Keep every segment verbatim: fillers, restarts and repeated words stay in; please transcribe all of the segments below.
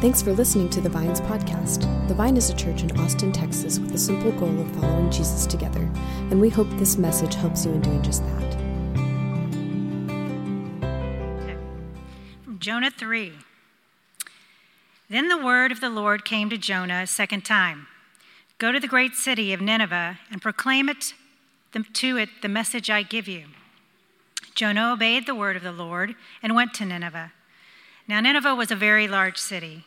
Thanks for listening to The Vine's podcast. The Vine is a church in Austin, Texas, with the simple goal of following Jesus together, and we hope this message helps you in doing just that. From Jonah three. Then the word of the Lord came to Jonah a second time. Go to the great city of Nineveh and proclaim it to it the message I give you. Jonah obeyed the word of the Lord and went to Nineveh. Now Nineveh was a very large city.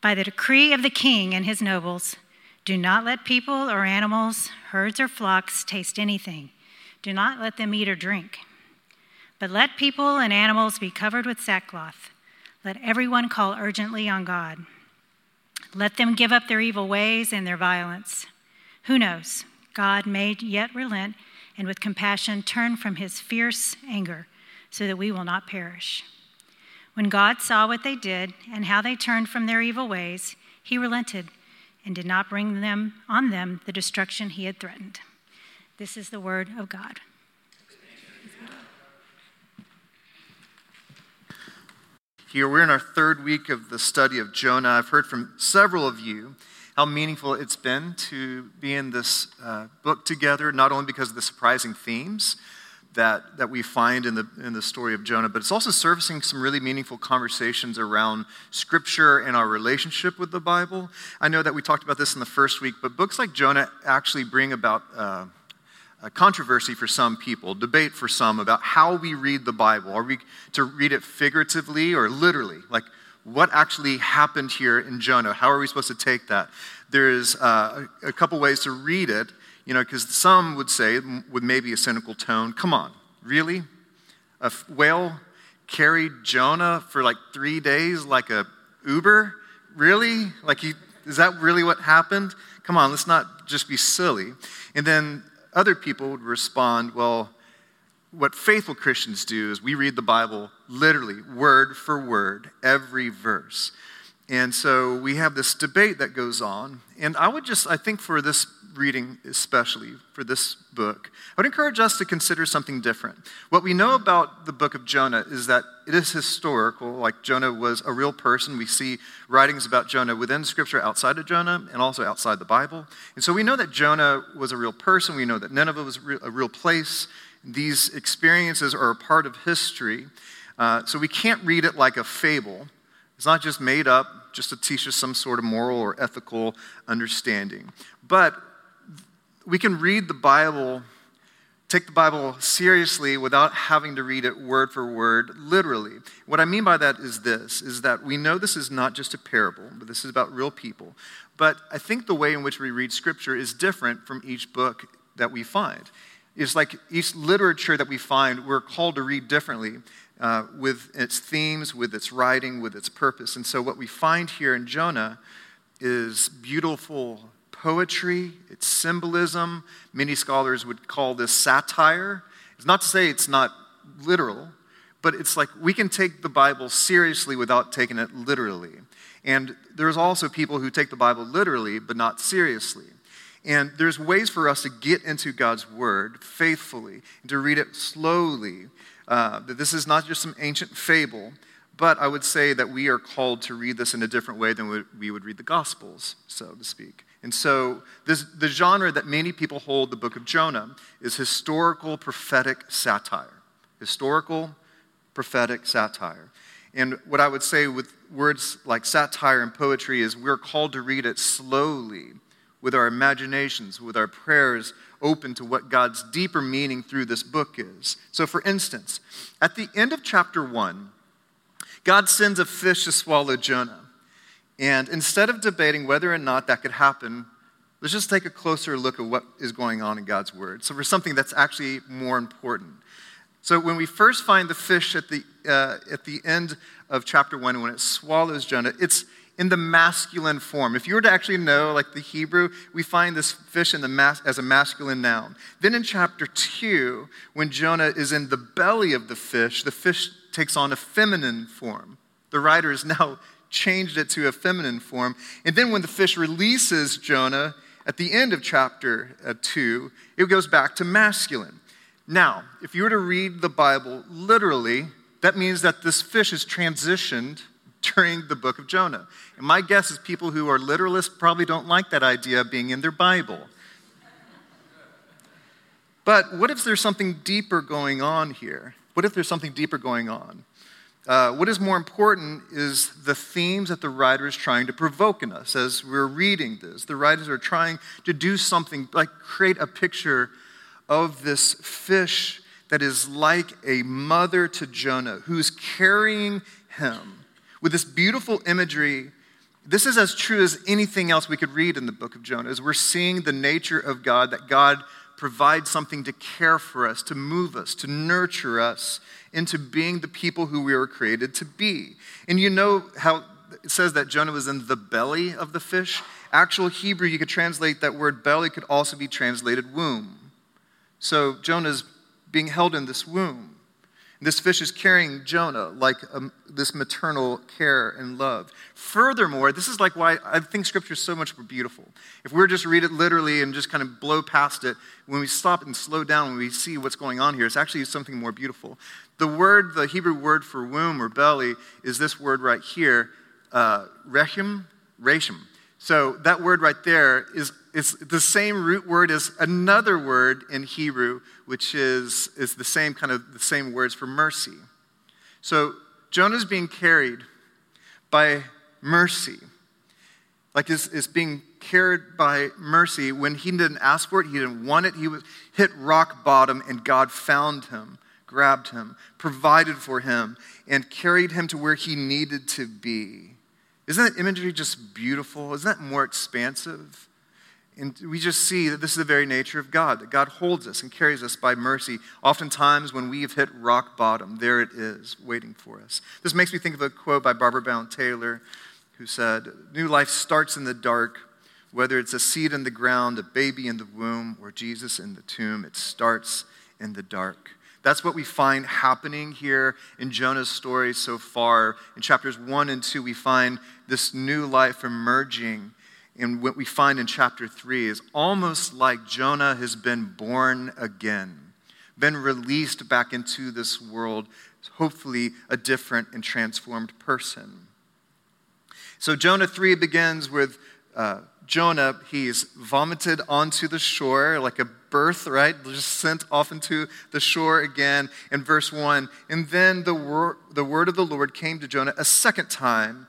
By the decree of the king and his nobles, do not let people or animals, herds or flocks, taste anything. Do not let them eat or drink. But let people and animals be covered with sackcloth. Let everyone call urgently on God. Let them give up their evil ways and their violence. Who knows? God may yet relent and with compassion turn from his fierce anger so that we will not perish. When God saw what they did and how they turned from their evil ways, he relented and did not bring them on them the destruction he had threatened. This is the word of God. Here, we're in our third week of the study of Jonah. I've heard from several of you how meaningful it's been to be in this uh, book together, not only because of the surprising themes that, that we find in the in the story of Jonah, but it's also surfacing some really meaningful conversations around Scripture and our relationship with the Bible. I know that we talked about this in the first week, but books like Jonah actually bring about uh, a controversy for some people, debate for some about how we read the Bible. Are we to read it figuratively or literally? Like, what actually happened here in Jonah? How are we supposed to take that? There's uh, a couple ways to read it, you know, because some would say, with maybe a cynical tone, come on, really? A whale carried Jonah for like three days like a Uber? Really? Like, he, is that really what happened? Come on, let's not just be silly. And then other people would respond, well, what faithful Christians do is we read the Bible literally, word for word, every verse. And so we have this debate that goes on. And I would just, I think for this reading especially, for this book, I would encourage us to consider something different. What we know about the book of Jonah is that it is historical, like Jonah was a real person. We see writings about Jonah within Scripture, outside of Jonah, and also outside the Bible. And so we know that Jonah was a real person. We know that Nineveh was a real place. These experiences are a part of history. Uh, so we can't read it like a fable. It's not just made up just to teach us some sort of moral or ethical understanding. But we can read the Bible, take the Bible seriously without having to read it word for word, literally. What I mean by that is this, is that we know this is not just a parable, but this is about real people. But I think the way in which we read Scripture is different from each book that we find. It's like each literature that we find, we're called to read differently uh, with its themes, with its writing, with its purpose. And so what we find here in Jonah is beautiful poetry, it's symbolism. Many scholars would call this satire. It's not to say it's not literal, but it's like we can take the Bible seriously without taking it literally. And there's also people who take the Bible literally, but not seriously. And there's ways for us to get into God's Word faithfully, and to read it slowly. Uh, that this is not just some ancient fable, but I would say that we are called to read this in a different way than we would read the Gospels, so to speak. And so this, the genre that many people hold the book of Jonah is historical prophetic satire. Historical prophetic satire. And what I would say with words like satire and poetry is we're called to read it slowly with our imaginations, with our prayers open to what God's deeper meaning through this book is. So for instance, at the end of chapter one, God sends a fish to swallow Jonah. And instead of debating whether or not that could happen, let's just take a closer look at what is going on in God's Word. So for something that's actually more important, So when we first find the fish at the uh, at the end of chapter one, when it swallows Jonah, it's in the masculine form. If you were to actually know, like the Hebrew, we find this fish in the mas- as a masculine noun. Then in chapter two, when Jonah is in the belly of the fish, the fish takes on a feminine form. The writer has now changed it to a feminine form. And then when the fish releases Jonah at the end of chapter uh, two, it goes back to masculine. Now, if you were to read the Bible literally, that means that this fish is transitioned during the book of Jonah. And my guess is people who are literalists probably don't like that idea of being in their Bible. But what if there's something deeper going on here? What if there's something deeper going on? Uh, what is more important is the themes that the writer is trying to provoke in us as we're reading this. The writers are trying to do something, like create a picture of this fish that is like a mother to Jonah, who's carrying him. With this beautiful imagery, this is as true as anything else we could read in the book of Jonah, as we're seeing the nature of God, that God provides something to care for us, to move us, to nurture us into being the people who we were created to be. And you know how it says that Jonah was in the belly of the fish? Actual Hebrew, you could translate that word belly, could also be translated womb. So Jonah's being held in this womb. This fish is carrying Jonah like um, this maternal care and love. Furthermore, this is like why I think Scripture is so much more beautiful. If we were just read it literally and just kind of blow past it, when we stop and slow down, when we see what's going on here, it's actually something more beautiful. The word, the Hebrew word for womb or belly, is this word right here, uh, rechem, rechem. So that word right there is it's the same root word as another word in Hebrew, which is, is the same kind of the same words for mercy. So Jonah's being carried by mercy. Like it's, it's being carried by mercy. When he didn't ask for it, he didn't want it, he was hit rock bottom and God found him, grabbed him, provided for him, and carried him to where he needed to be. Isn't that imagery just beautiful? Isn't that more expansive? And we just see that this is the very nature of God, that God holds us and carries us by mercy. Oftentimes when we've hit rock bottom, there it is, waiting for us. This makes me think of a quote by Barbara Brown Taylor, who said, "New life starts in the dark, whether it's a seed in the ground, a baby in the womb, or Jesus in the tomb, it starts in the dark." That's what we find happening here in Jonah's story so far. In chapters one and two, we find this new life emerging. And what we find in chapter three is almost like Jonah has been born again, been released back into this world, hopefully a different and transformed person. So Jonah three begins with uh, Jonah, he's vomited onto the shore like a birth, right? Just sent off into the shore again in verse one. And then the, wor- the word of the Lord came to Jonah a second time.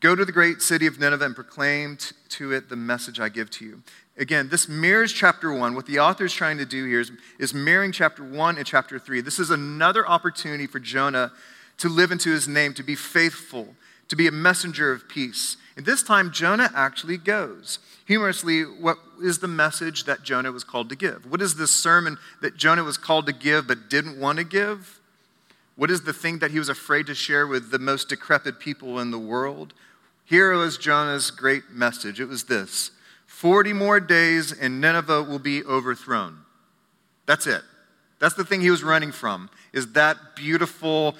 "Go to the great city of Nineveh and proclaim t- to it the message I give to you." Again, this mirrors chapter one. What the author is trying to do here is, is mirroring chapter one and chapter three. This is another opportunity for Jonah to live into his name, to be faithful, to be a messenger of peace. And this time, Jonah actually goes. Humorously, what is the message that Jonah was called to give? What is this sermon that Jonah was called to give but didn't want to give? What is the thing that he was afraid to share with the most decrepit people in the world? Here was Jonah's great message. It was this: forty more days and Nineveh will be overthrown. That's it. That's the thing he was running from, is that beautiful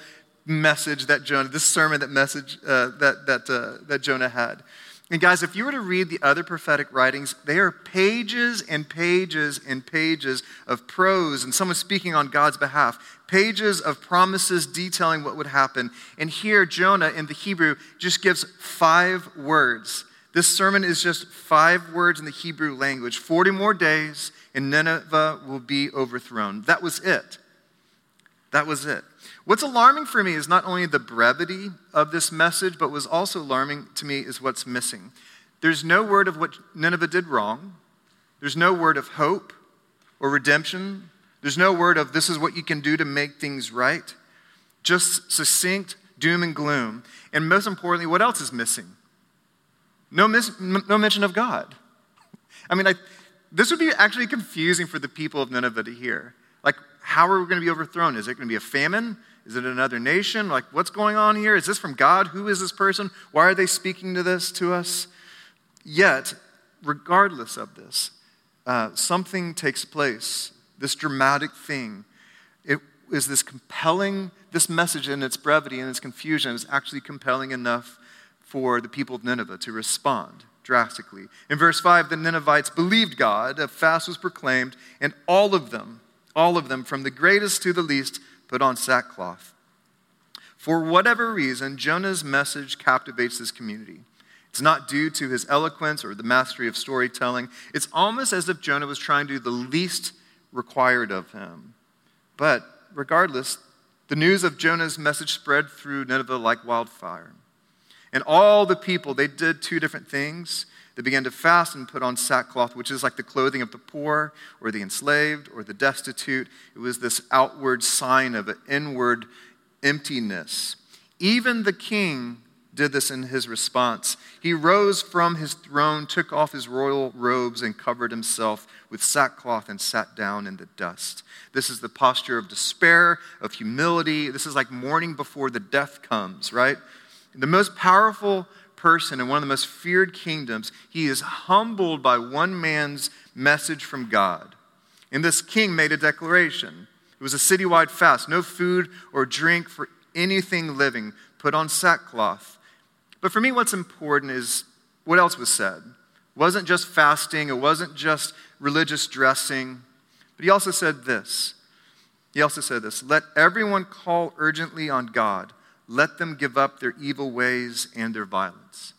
message that Jonah, this sermon, that message uh, that that uh, that Jonah had. And guys, if you were to read the other prophetic writings, they are pages and pages and pages of prose and someone speaking on God's behalf, pages of promises detailing what would happen. And here, Jonah in the Hebrew just gives five words. This sermon is just five words in the Hebrew language. forty more days and Nineveh will be overthrown. That was it. That was it. What's alarming for me is not only the brevity of this message, but what's also alarming to me is what's missing. There's no word of what Nineveh did wrong. There's no word of hope or redemption. There's no word of this is what you can do to make things right. Just succinct doom and gloom. And most importantly, what else is missing? No, mis- no mention of God. I mean, I, this would be actually confusing for the people of Nineveh to hear. Like, how are we going to be overthrown? Is it going to be a famine? Is it another nation? Like, what's going on here? Is this from God? Who is this person? Why are they speaking to this to us? Yet, regardless of this, uh, something takes place. This dramatic thing. It is this compelling, this message in its brevity and its confusion is actually compelling enough for the people of Nineveh to respond drastically. In verse five, the Ninevites believed God, a fast was proclaimed, and all of them, all of them, from the greatest to the least, put on sackcloth. For whatever reason, Jonah's message captivates this community. It's not due to his eloquence or the mastery of storytelling. It's almost as if Jonah was trying to do the least required of him. But regardless, the news of Jonah's message spread through Nineveh like wildfire. And all the people, they did two different things. They began to fast and put on sackcloth, which is like the clothing of the poor or the enslaved or the destitute. It was this outward sign of an inward emptiness. Even the king did this in his response. He rose from his throne, took off his royal robes, and covered himself with sackcloth and sat down in the dust. This is the posture of despair, of humility. This is like mourning before the death comes, right? The most powerful person in one of the most feared kingdoms, he is humbled by one man's message from God. And this king made a declaration. It was a citywide fast, no food or drink for anything living, put on sackcloth. But for me, what's important is what else was said. It wasn't just fasting, it wasn't just religious dressing, but he also said this. He also said this, let everyone call urgently on God. Let them give up their evil ways and their violence.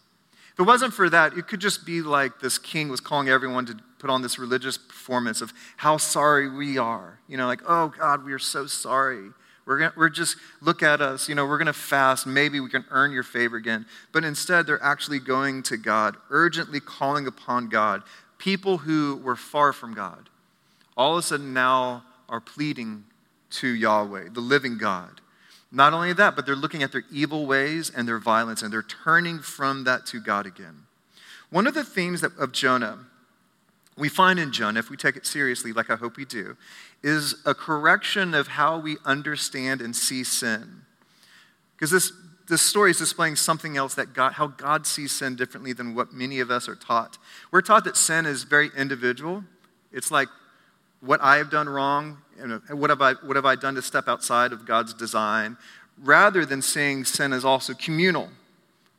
If it wasn't for that, it could just be like this king was calling everyone to put on this religious performance of how sorry we are. You know, like, oh God, we are so sorry. We're gonna, we're just, look at us. You know, we're going to fast. Maybe we can earn your favor again. But instead, they're actually going to God, urgently calling upon God. People who were far from God, all of a sudden now are pleading to Yahweh, the living God. Not only that, but they're looking at their evil ways and their violence, and they're turning from that to God again. One of the themes that, of Jonah, we find in Jonah, if we take it seriously, like I hope we do, is a correction of how we understand and see sin. Because this, this story is displaying something else, that God, how God sees sin differently than what many of us are taught. We're taught that sin is very individual. It's like, what I have done wrong, and what have I what have I done to step outside of God's design, rather than seeing sin as also communal,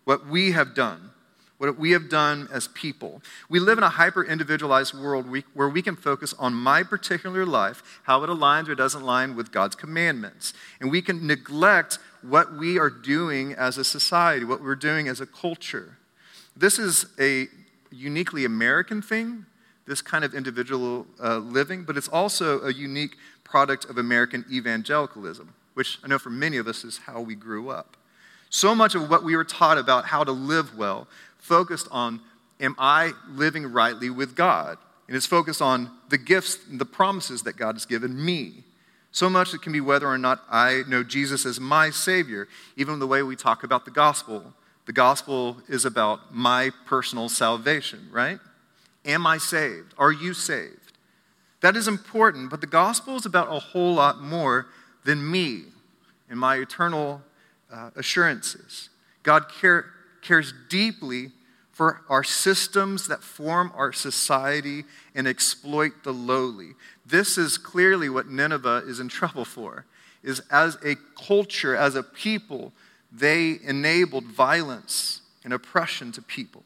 what we have done, what we have done as people. We live in a hyper-individualized world where we can focus on my particular life, how it aligns or doesn't align with God's commandments. And we can neglect what we are doing as a society, what we're doing as a culture. This is a uniquely American thing, this kind of individual uh, living, but it's also a unique product of American evangelicalism, which I know for many of us is how we grew up. So much of what we were taught about how to live well focused on, am I living rightly with God? And it's focused on the gifts and the promises that God has given me. So much it can be whether or not I know Jesus as my Savior, even the way we talk about the gospel. The gospel is about my personal salvation, right? Am I saved? Are you saved? That is important, but the gospel is about a whole lot more than me and my eternal uh, assurances. God care, cares deeply for our systems that form our society and exploit the lowly. This is clearly what Nineveh is in trouble for, is as a culture, as a people, they enabled violence and oppression to people.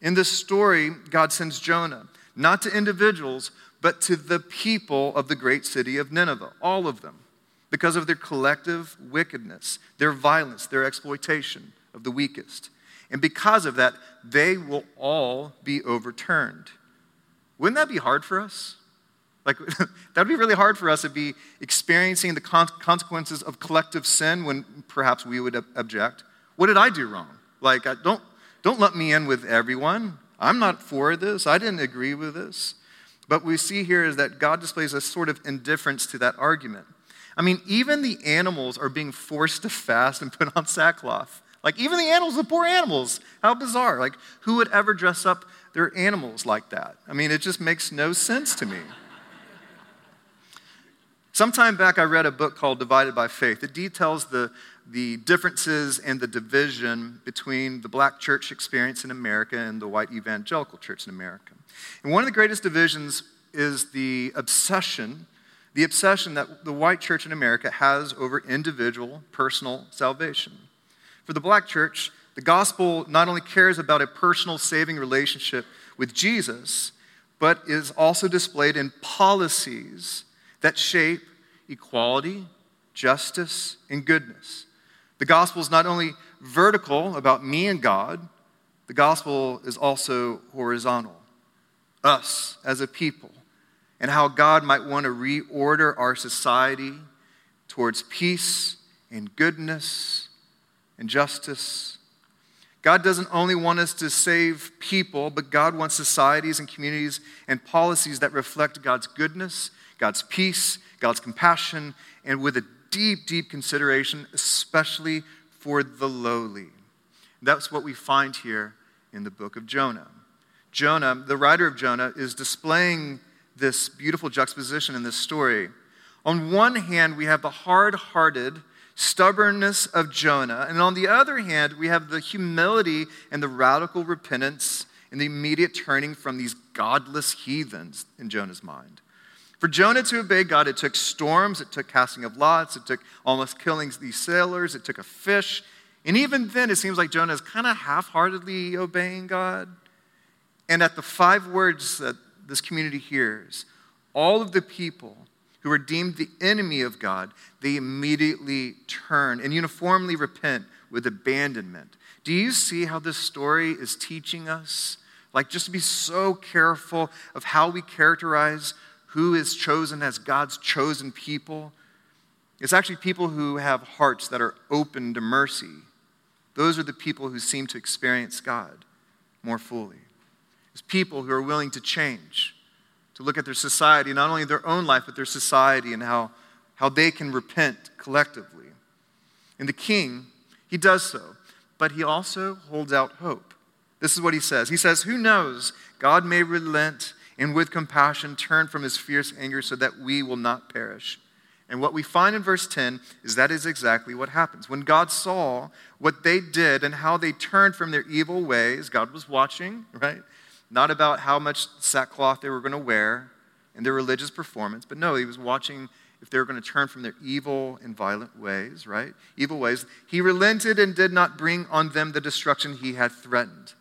In this story, God sends Jonah, not to individuals, but to the people of the great city of Nineveh, all of them, because of their collective wickedness, their violence, their exploitation of the weakest. And because of that, they will all be overturned. Wouldn't that be hard for us? Like, that would be really hard for us to be experiencing the con- consequences of collective sin when perhaps we would ob- object. What did I do wrong? Like, I don't... Don't let me in with everyone. I'm not for this. I didn't agree with this. But what we see here is that God displays a sort of indifference to that argument. I mean, even the animals are being forced to fast and put on sackcloth. Like, even the animals, the poor animals. How bizarre. Like, who would ever dress up their animals like that? I mean, it just makes no sense to me. Sometime back, I read a book called Divided by Faith. It details the, the differences and the division between the black church experience in America and the white evangelical church in America. And one of the greatest divisions is the obsession, the obsession that the white church in America has over individual, personal salvation. For the black church, the gospel not only cares about a personal saving relationship with Jesus, but is also displayed in policies that shape equality, justice, and goodness. The gospel is not only vertical about me and God, the gospel is also horizontal, us as a people, and how God might want to reorder our society towards peace and goodness and justice. God doesn't only want us to save people, but God wants societies and communities and policies that reflect God's goodness, God's peace, God's compassion, and with a deep, deep consideration, especially for the lowly. That's what we find here in the book of Jonah. Jonah, the writer of Jonah, is displaying this beautiful juxtaposition in this story. On one hand, we have the hard-hearted stubbornness of Jonah, and on the other hand, we have the humility and the radical repentance and the immediate turning from these godless heathens in Jonah's mind. For Jonah to obey God, it took storms, it took casting of lots, it took almost killing these sailors, it took a fish. And even then, it seems like Jonah is kind of half-heartedly obeying God. And at the five words that this community hears, all of the people who are deemed the enemy of God, they immediately turn and uniformly repent with abandonment. Do you see how this story is teaching us? Like, just to be so careful of how we characterize who is chosen as God's chosen people. It's actually people who have hearts that are open to mercy. Those are the people who seem to experience God more fully. It's people who are willing to change, to look at their society, not only their own life, but their society and how, how they can repent collectively. And the king, he does so, but he also holds out hope. This is what he says. He says, "Who knows? God may relent and with compassion turn from his fierce anger so that we will not perish." And what we find in verse ten is that is exactly what happens. When God saw what they did and how they turned from their evil ways, God was watching, right? Not about how much sackcloth they were going to wear and their religious performance, but no, he was watching if they were going to turn from their evil and violent ways, right? Evil ways. He relented and did not bring on them the destruction he had threatened.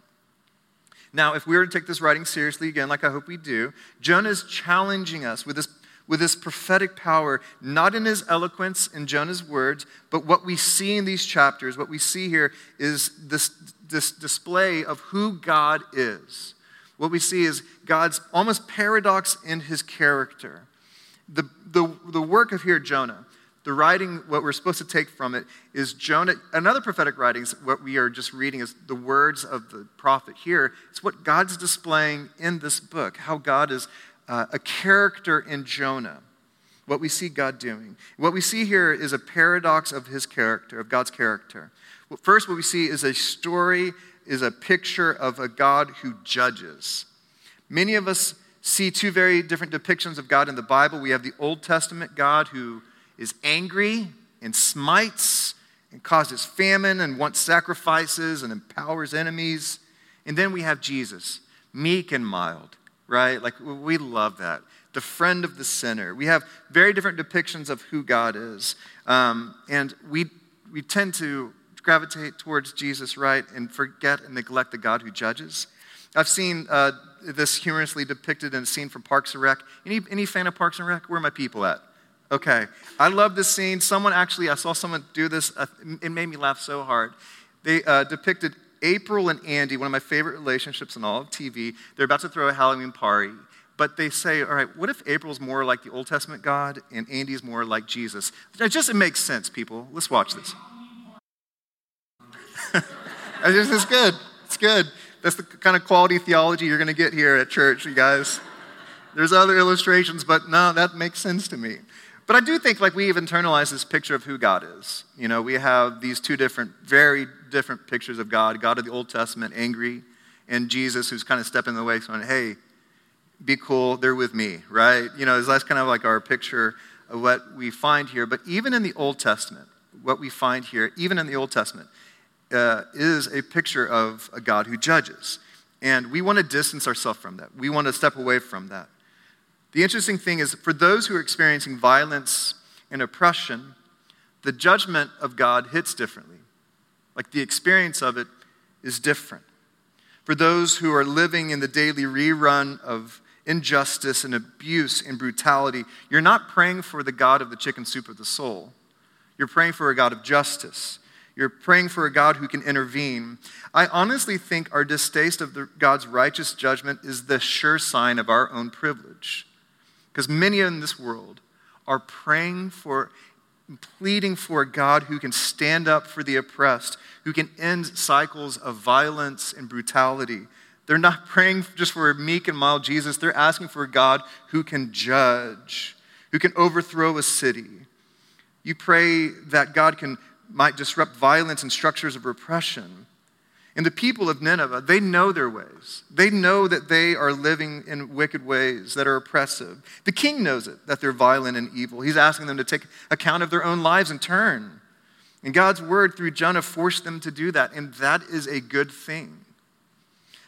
Now, if we were to take this writing seriously again, like I hope we do, Jonah is challenging us with this, with this prophetic power, not in his eloquence, in Jonah's words, but what we see in these chapters, what we see here is this, this display of who God is. What we see is God's almost paradox in his character. The, the, the work of here, Jonah, the writing, what we're supposed to take from it is Jonah, another prophetic writings, what we are just reading is the words of the prophet here. It's what God's displaying in this book, how God is uh, a character in Jonah, what we see God doing. What we see here is a paradox of his character, of God's character. First, what we see is a story, is a picture of a God who judges. Many of us see two very different depictions of God in the Bible. We have the Old Testament God who is angry and smites and causes famine and wants sacrifices and empowers enemies. And then we have Jesus, meek and mild, right? Like, we love that. The friend of the sinner. We have very different depictions of who God is. Um, and we we tend to gravitate towards Jesus, right, and forget and neglect the God who judges. I've seen uh, this humorously depicted in a scene from Parks and Rec. Any, any fan of Parks and Rec? Where are my people at? Okay, I love this scene. Someone actually, I saw someone do this. Uh, it made me laugh so hard. They uh, depicted April and Andy, one of my favorite relationships in all of T V. They're about to throw a Halloween party, but they say, all right, what if April's more like the Old Testament God and Andy's more like Jesus? It just it makes sense, people. Let's watch this. It's, it's good. It's good. That's the kind of quality theology you're going to get here at church, you guys. There's other illustrations, but no, that makes sense to me. But I do think, like, we have internalized this picture of who God is. You know, we have these two different, very different pictures of God. God of the Old Testament, angry, and Jesus, who's kind of stepping in the way, saying, hey, be cool, they're with me, right? You know, that's kind of like our picture what we find here, but even in the Old Testament, what we find here, even in the Old Testament, uh, is a picture of a God who judges. And we want to distance ourselves from that. We want to step away from that. The interesting thing is, for those who are experiencing violence and oppression, the judgment of God hits differently. Like, the experience of it is different. For those who are living in the daily rerun of injustice and abuse and brutality, you're not praying for the God of the chicken soup of the soul. You're praying for a God of justice. You're praying for a God who can intervene. I honestly think our distaste of the, God's righteous judgment is the sure sign of our own privilege. Because many in this world are praying for, pleading for a God who can stand up for the oppressed, who can end cycles of violence and brutality. They're not praying just for a meek and mild Jesus. They're asking for a God who can judge, who can overthrow a city. You pray that God can might disrupt violence and structures of repression. And the people of Nineveh, they know their ways. They know that they are living in wicked ways that are oppressive. The king knows it, that they're violent and evil. He's asking them to take account of their own lives and turn. And God's word through Jonah forced them to do that, and that is a good thing.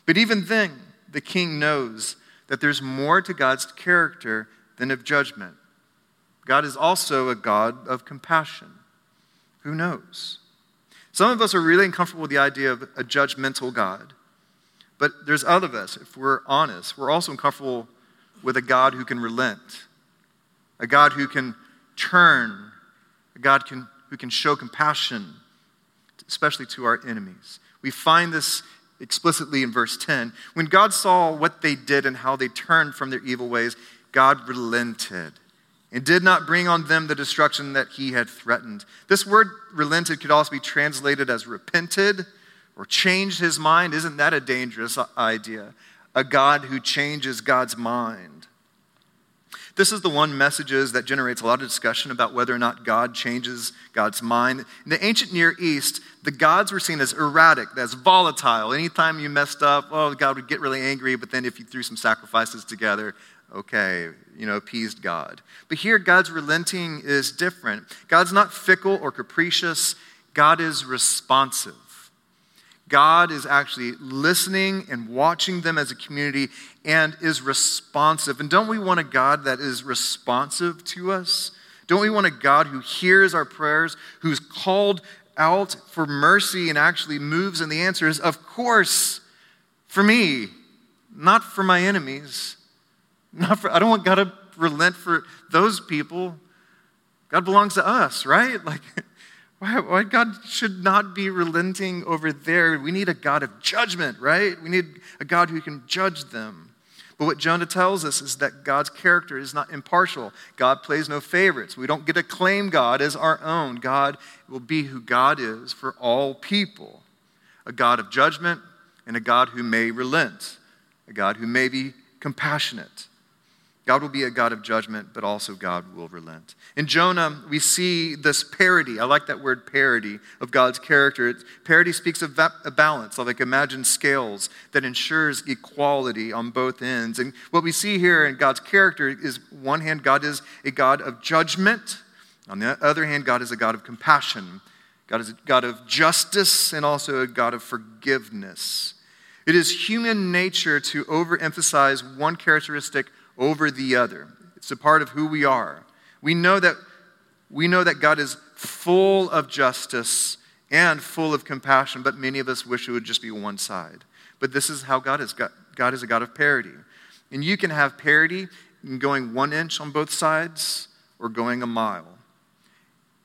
But even then, the king knows that there's more to God's character than of judgment. God is also a God of compassion. Who knows? Some of us are really uncomfortable with the idea of a judgmental God. But there's other of us, if we're honest, we're also uncomfortable with a God who can relent, a God who can turn, a God can, who can show compassion, especially to our enemies. We find this explicitly in verse ten. When God saw what they did and how they turned from their evil ways, God relented and did not bring on them the destruction that he had threatened. This word relented could also be translated as repented or changed his mind. Isn't that a dangerous idea? A God who changes God's mind. This is the one messages that generates a lot of discussion about whether or not God changes God's mind. In the ancient Near East, the gods were seen as erratic, as volatile. Anytime you messed up, oh, God would get really angry, but then if you threw some sacrifices together, okay, you know, appeased God. But here, God's relenting is different. God's not fickle or capricious. God is responsive. God is actually listening and watching them as a community and is responsive. And don't we want a God that is responsive to us? Don't we want a God who hears our prayers, who's called out for mercy and actually moves in the answers? Of course, for me, not for my enemies. Not for, I don't want God to relent for those people. God belongs to us, right? Like, why, why God should not be relenting over there? We need a God of judgment, right? We need a God who can judge them. But what Jonah tells us is that God's character is not impartial. God plays no favorites. We don't get to claim God as our own. God will be who God is for all people. A God of judgment and a God who may relent. A God who may be compassionate. God will be a God of judgment, but also God will relent. In Jonah, we see this parody. I like that word parody of God's character. It's, parody speaks of va- a balance, of like imagined scales that ensures equality on both ends. And what we see here in God's character is, one hand, God is a God of judgment. On the other hand, God is a God of compassion. God is a God of justice and also a God of forgiveness. It is human nature to overemphasize one characteristic over the other. It's a part of who we are. We know that we know that God is full of justice and full of compassion, but many of us wish it would just be one side. But this is how God is. God, God is a God of parity. And you can have parity in going one inch on both sides or going a mile.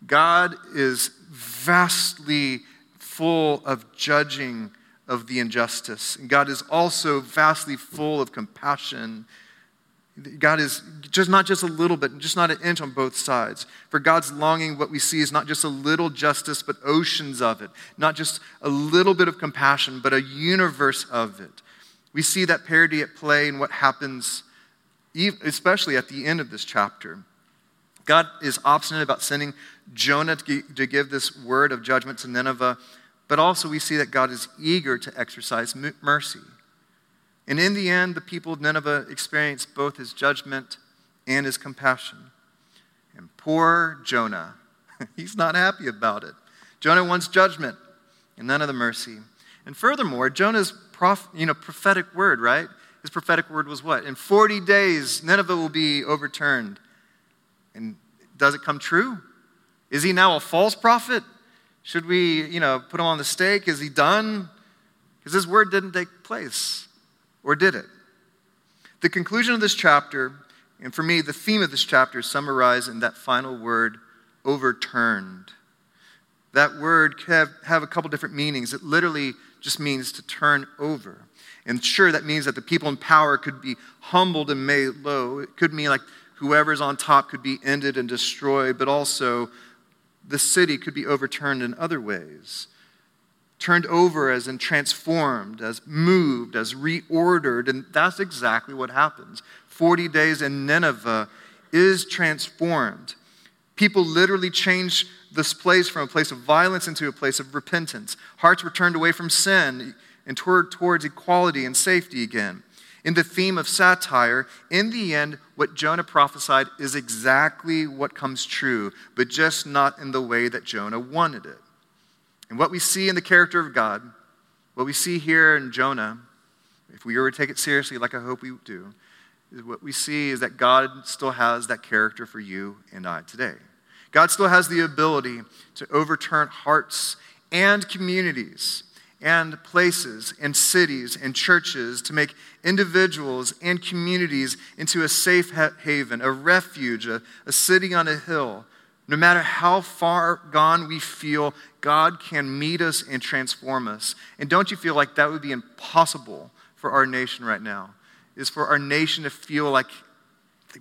God is vastly full of judging of the injustice. And God is also vastly full of compassion. God is just not just a little bit, just not an inch on both sides. For God's longing, what we see is not just a little justice, but oceans of it. Not just a little bit of compassion, but a universe of it. We see that parody at play in what happens, especially at the end of this chapter. God is obstinate about sending Jonah to give this word of judgment to Nineveh, but also we see that God is eager to exercise mercy. And in the end, the people of Nineveh experience both his judgment and his compassion. And poor Jonah, he's not happy about it. Jonah wants judgment and none of the mercy. And furthermore, Jonah's prof, you know, prophetic word, right? His prophetic word was what? In forty days, Nineveh will be overturned. And does it come true? Is he now a false prophet? Should we, you know, put him on the stake? Is he done? Because his word didn't take place, or did it? The conclusion of this chapter, and for me, the theme of this chapter, is summarized in that final word, overturned. That word can have, have a couple different meanings. It literally just means to turn over. And sure, that means that the people in power could be humbled and made low. It could mean like whoever's on top could be ended and destroyed, but also the city could be overturned in other ways. Turned over as in transformed, as moved, as reordered, and that's exactly what happens. Forty days in Nineveh is transformed. People literally change this place from a place of violence into a place of repentance. Hearts were turned away from sin and toward, towards equality and safety again. In the theme of satire, in the end, what Jonah prophesied is exactly what comes true, but just not in the way that Jonah wanted it. And what we see in the character of God, what we see here in Jonah, if we were to take it seriously like I hope we do, is what we see is that God still has that character for you and I today. God still has the ability to overturn hearts and communities and places and cities and churches, to make individuals and communities into a safe haven, a refuge, a, a city on a hill. No matter how far gone we feel, God can meet us and transform us. And don't you feel like that would be impossible for our nation right now? Is for our nation to feel like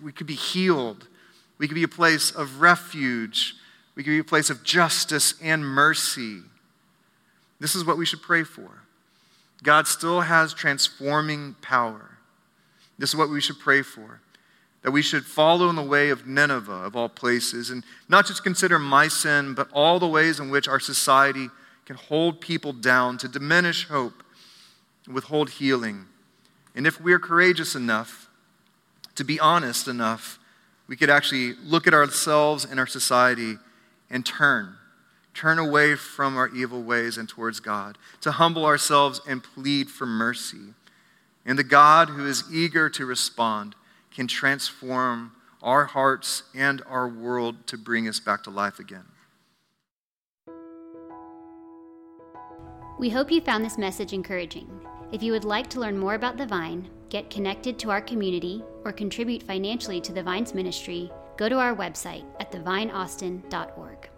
we could be healed. We could be a place of refuge. We could be a place of justice and mercy. This is what we should pray for. God still has transforming power. This is what we should pray for. That we should follow in the way of Nineveh, of all places, and not just consider my sin, but all the ways in which our society can hold people down, to diminish hope and withhold healing. And if we are courageous enough, to be honest enough, we could actually look at ourselves and our society and turn. Turn away from our evil ways and towards God, to humble ourselves and plead for mercy. And the God who is eager to respond can transform our hearts and our world to bring us back to life again. We hope you found this message encouraging. If you would like to learn more about The Vine, get connected to our community, or contribute financially to The Vine's ministry, go to our website at the vine austin dot org.